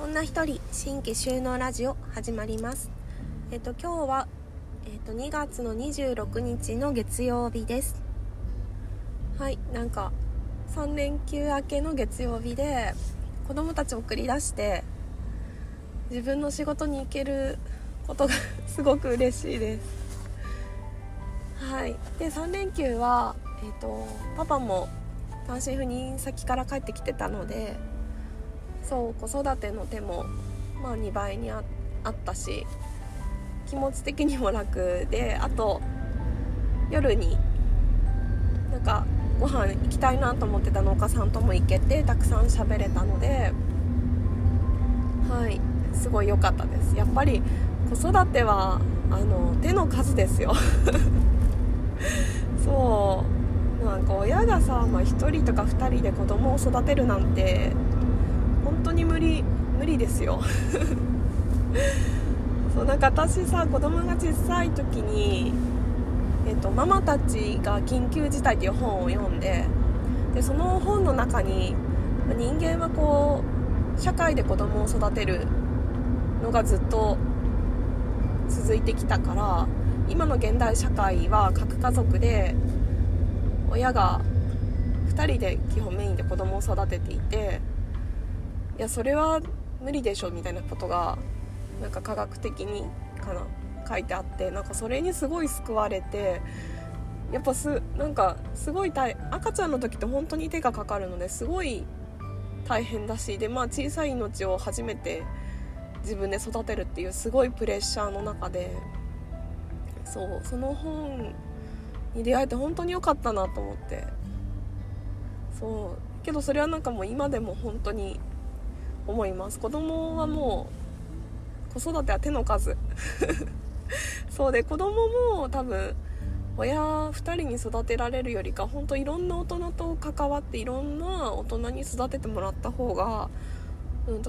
女一人新規収納ラジオ始まります。今日は、2月の26日の月曜日です。はい、なんか3連休明けの月曜日で子供たちを送り出して自分の仕事に行けることがすごく嬉しいです。はい、で3連休は、パパも単身赴任先から帰ってきてたのでそう子育ての手も、2倍に あったし気持ち的にも楽で、あと夜になんかご飯行きたいなと思ってた農家さんとも行けてたくさん喋れたので、はい、すごい良かったです。やっぱり子育ては手の数ですよそうなんか親がさ、1人とか2人で子供を育てるなんて本当に無理ですよそうなんか私さ、子供が小さい時に、ママたちが緊急事態という本を読んで、その本の中に人間はこう社会で子供を育てるのがずっと続いてきたから、今の現代社会は核家族で親が2人で基本メインで子供を育てていて、いやそれは無理でしょみたいなことがなんか科学的にかな書いてあって、なんかそれにすごい救われて、やっぱなんかすごい赤ちゃんの時って本当に手がかかるのですごい大変だし、で小さい命を初めて自分で育てるっていうすごいプレッシャーの中で、その本に出会えて本当に良かったなと思って、けどそれはなんかもう今でも本当に思います。子供はもう子育ては手の数そうで、子供も多分親2人に育てられるよりか本当いろんな大人と関わっていろんな大人に育ててもらった方が、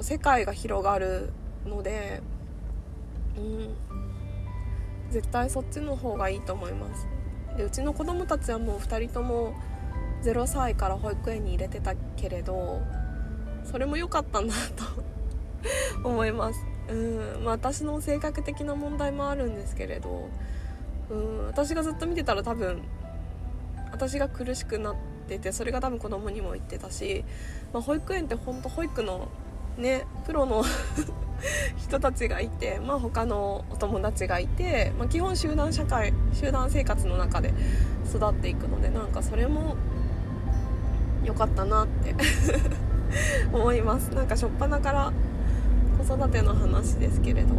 世界が広がるので、絶対そっちの方がいいと思います。でうちの子供たちはもう2人とも0歳から保育園に入れてたけれど、それも良かったんだと思います。私の性格的な問題もあるんですけれど、私がずっと見てたら多分私が苦しくなってて、それが多分子供にも言ってたし、保育園って本当保育のねプロの人たちがいて、他のお友達がいて、基本集団生活の中で育っていくので、なんかそれも良かったなって思います。なんか初っ端から子育ての話ですけれど、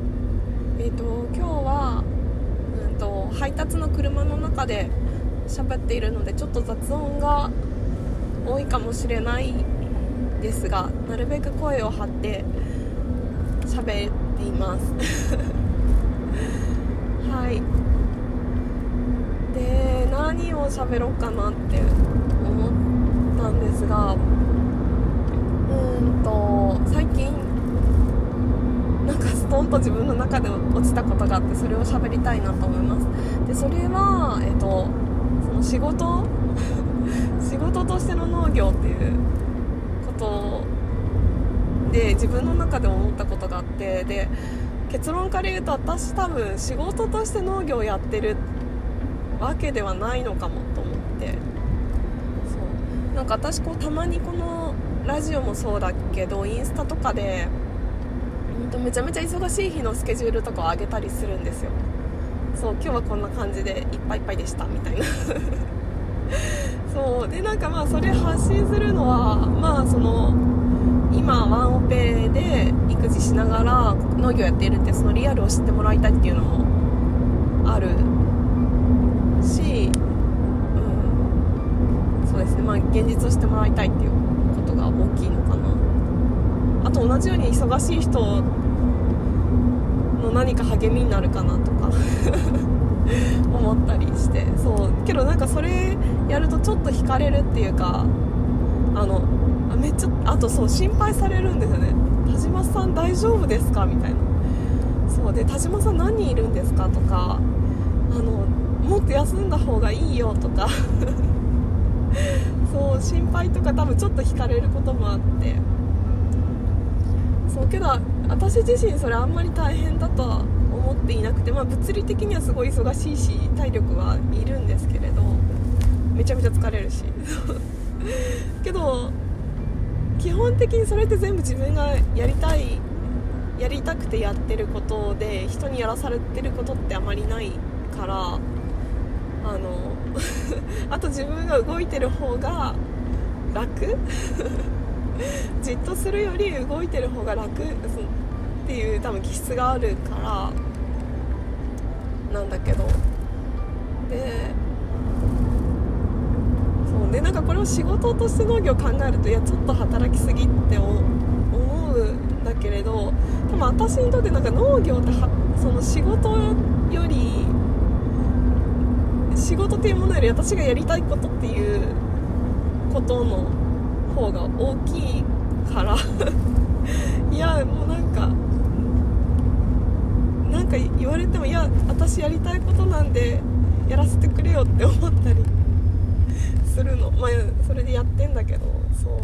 今日は、配達の車の中で喋っているのでちょっと雑音が多いかもしれないですが、なるべく声を張って喋っていますはい。で何を喋ろうかなって思ったんですが、最近なんかストンと自分の中で落ちたことがあって、それを喋りたいなと思います。でそれは、その仕事としての農業っていうことで自分の中で思ったことがあって、で結論から言うと私多分仕事として農業をやってるわけではないのかもと思って、なんか私たまにこのラジオもそうだけどインスタとかでめちゃめちゃ忙しい日のスケジュールとかを上げたりするんですよ。今日はこんな感じでいっぱいいっぱいでしたみたいなでなんかそれ発信するのはその今ワンオペで育児しながら農業やっているって、そのリアルを知ってもらいたいっていうのもあるし、そうですね、現実を知ってもらいたいっていうことが大きいのかな。あと同じように忙しい人の何か励みになるかなとか思ったりして、けどなんかそれやるとちょっと惹かれるっていうか、めっちゃあと心配されるんですよね。田島さん大丈夫ですかみたいな。で田島さん何人いるんですかとか、もっと休んだ方がいいよとかそう心配とか多分ちょっと惹かれることもあって、そうけど私自身それあんまり大変だとは思っていなくて、まあ、物理的にはすごい忙しいし体力はいるんですけれどめちゃめちゃ疲れるしけど基本的にそれって全部自分がやりたくてやってることで、人にやらされてることってあまりないから、あと自分が動いてる方が楽じっとするより動いてる方が楽っていう多分気質があるからなんだけど、でなんかこれを仕事として農業を考えると、いやちょっと働きすぎって思うんだけれど、多分私にとってなんか農業ってその仕事より、仕事っていうものより私がやりたいことっていうことの方が大きいからいやもうなんか言われても、いや私やりたいことなんでやらせてくれよって思ったりするの。まあそれでやってんだけど、そ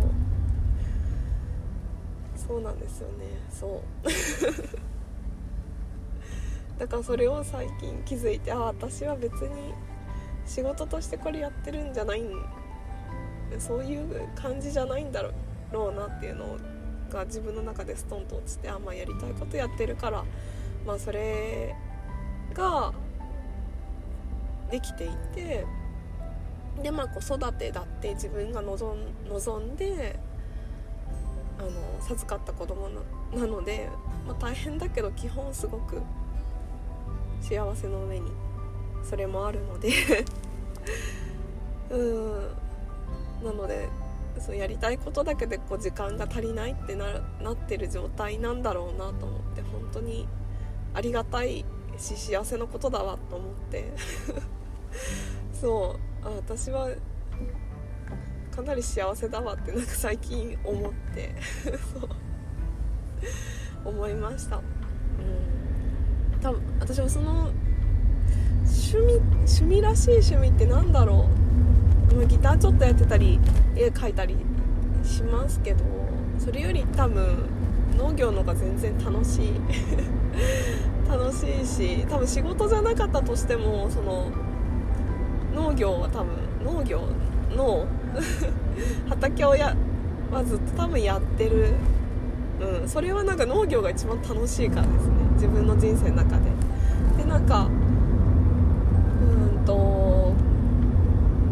うなんですよね。そうだからそれを最近気づいて、私は別に仕事としてこれやってるんじゃないん、そういう感じじゃないんだろうなっていうのが自分の中でストンと落ちて、やりたいことやってるから、まあ、それができていて、で子育てだって自分が望んで授かった子供なので、大変だけど基本すごく幸せの上にそれもあるのでなのでそうやりたいことだけで時間が足りないって なってる状態なんだろうなと思って、本当にありがたいし幸せのことだわと思ってそう私はかなり幸せだわってなんか最近思ってそう思いました。多分私はその趣味らしい趣味ってなんだろう、ギターちょっとやってたり絵描いたりしますけど、それより多分農業の方が全然楽しいし、多分仕事じゃなかったとしてもその農業は多分農業の畑をずっと多分やってる、それはなんか農業が一番楽しいからですね、自分の人生の中で。でなんか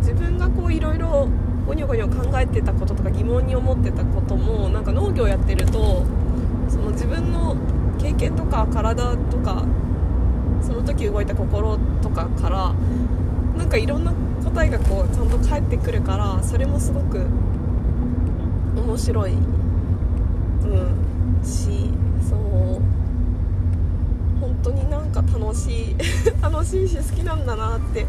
自分がいろいろゴニョゴニョ考えてたこととか疑問に思ってたことも、なんか農業やってるとその自分の経験とか体とかその時動いた心とかからなんかいろんな答えがちゃんと返ってくるから、それもすごく面白い、し本当になんか楽しいし好きなんだなって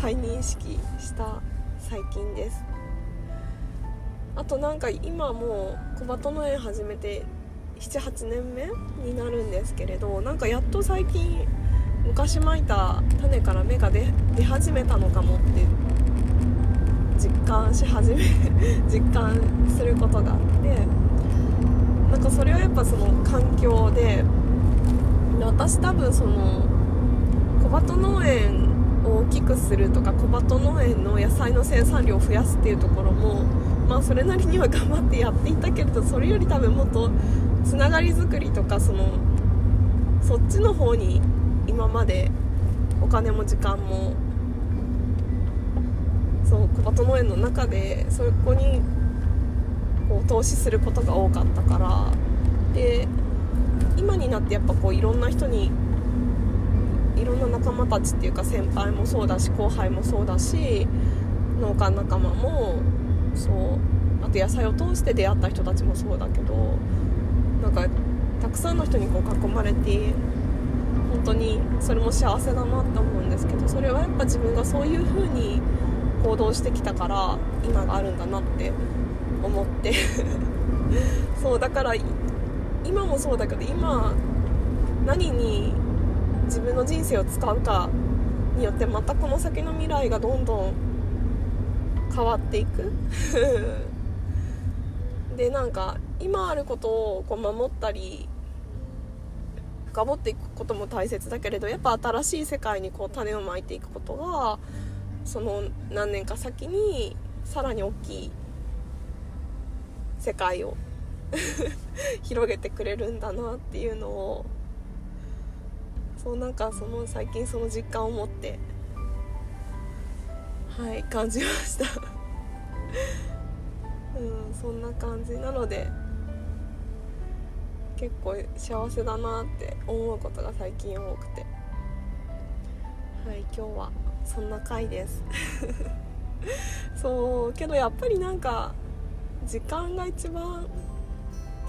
再認識した最近です。あとなんか今もう小鳩農園始めて 7,8 年目になるんですけれど、なんかやっと最近昔まいた種から芽が出始めたのかもって実感することがあって、なんかそれはやっぱその環境で、私多分その小鳩農園大きくするとか小鳩農園の野菜の生産量を増やすっていうところも、それなりには頑張ってやっていたけれど、それより多分もっとつながりづくりとかそっちの方に今までお金も時間も小鳩農園の中でそこに投資することが多かったから、で今になってやっぱいろんな人にいろんな仲間たちっていうか、先輩もそうだし後輩もそうだし農家仲間もあと野菜を通して出会った人たちもそうだけど、なんかたくさんの人に囲まれて本当にそれも幸せだなって思うんですけど、それはやっぱ自分がそういう風に行動してきたから今があるんだなって思ってそうだから今もそうだけど、今何に自分の人生を使うかによってまたこの先の未来がどんどん変わっていくで、なんか今あることをこう守ったり深掘っていくことも大切だけれど、やっぱ新しい世界にこう種をまいていくことがその何年か先にさらに大きい世界を広げてくれるんだなっていうのを、そうなんかその最近その実感を持って、はい、感じました、うん、そんな感じなので結構幸せだなって思うことが最近多くて、はい、今日はそんな回ですそうけどやっぱりなんか時間が一番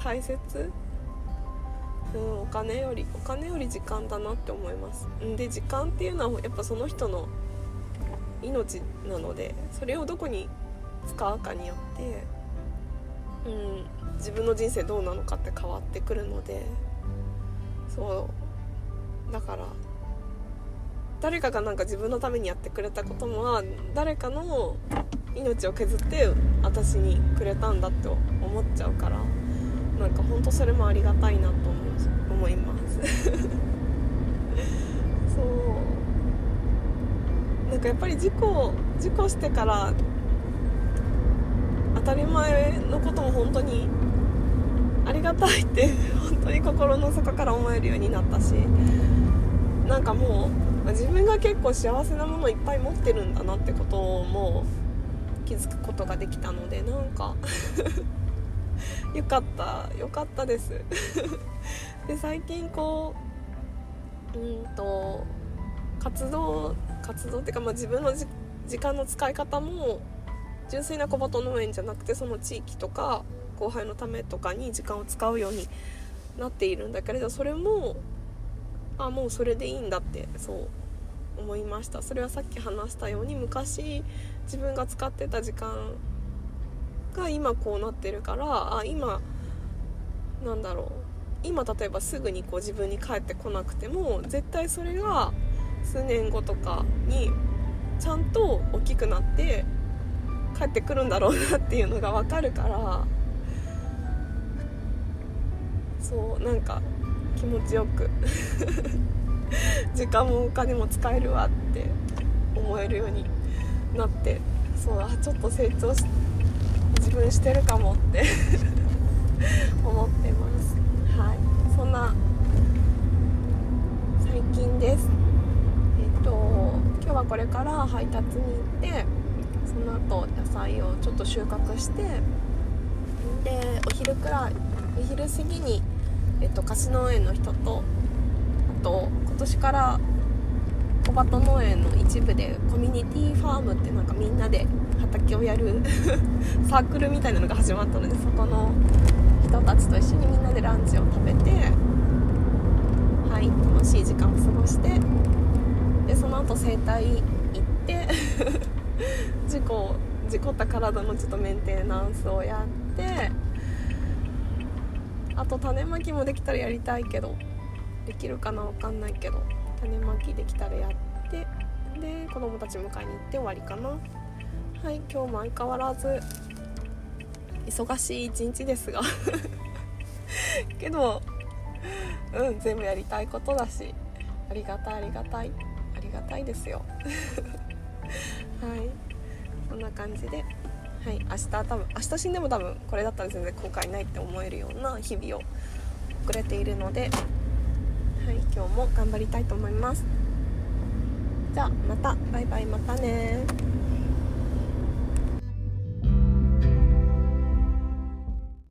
大切、うん、お金より時間だなって思います。で、時間っていうのはやっぱその人の命なので、それをどこに使うかによって、うん、自分の人生どうなのかって変わってくるので、そうだから誰かがなんか自分のためにやってくれたことも誰かの命を削って私にくれたんだって思っちゃうから、なんか本当それもありがたいなと思いますそうなんかやっぱり事故してから当たり前のことも本当にありがたいって本当に心の底から思えるようになったし、なんかもう自分が結構幸せなものをいっぱい持ってるんだなってことをもう気づくことができたので、なんかよかったですで、最近こう活動っていうか、まあ、自分の時間の使い方も純粋な小鳩農園じゃなくて、その地域とか後輩のためとかに時間を使うようになっているんだけれど、それももうそれでいいんだってそう思いました。それはさっき話したように昔自分が使ってた時間が今こうなってるから、今なんだろう、今例えばすぐにこう自分に返ってこなくても絶対それが数年後とかにちゃんと大きくなって帰ってくるんだろうなっていうのが分かるから、そうなんか気持ちよく時間もお金も使えるわって思えるようになって、そうちょっと成長して自分してるかもって思ってます、はい、そんな最近です。今日はこれから配達に行って、その後野菜をちょっと収穫して、でお昼過ぎに、菓子農園の人と、あと今年から小鳩農園の一部でコミュニティファームってなんかみんなで畑をやるサークルみたいなのが始まったので、そこの人たちと一緒にみんなでランチを食べて、はい、楽しい時間を過ごして、でその後整体行って事故った体のちょっとメンテナンスをやって、あと種まきもできたらやりたいけどできるかなわかんないけど、種まきできたらやって、で子供たち迎えに行って終わりかな。はい、今日も相変わらず忙しい一日ですがけど、うん、全部やりたいことだしありがたいですよはい、こんな感じで、はい、明日死んでも多分これだったら全然後悔ないって思えるような日々を送れているので、はい、今日も頑張りたいと思います。じゃあまた、バイバイ、またね。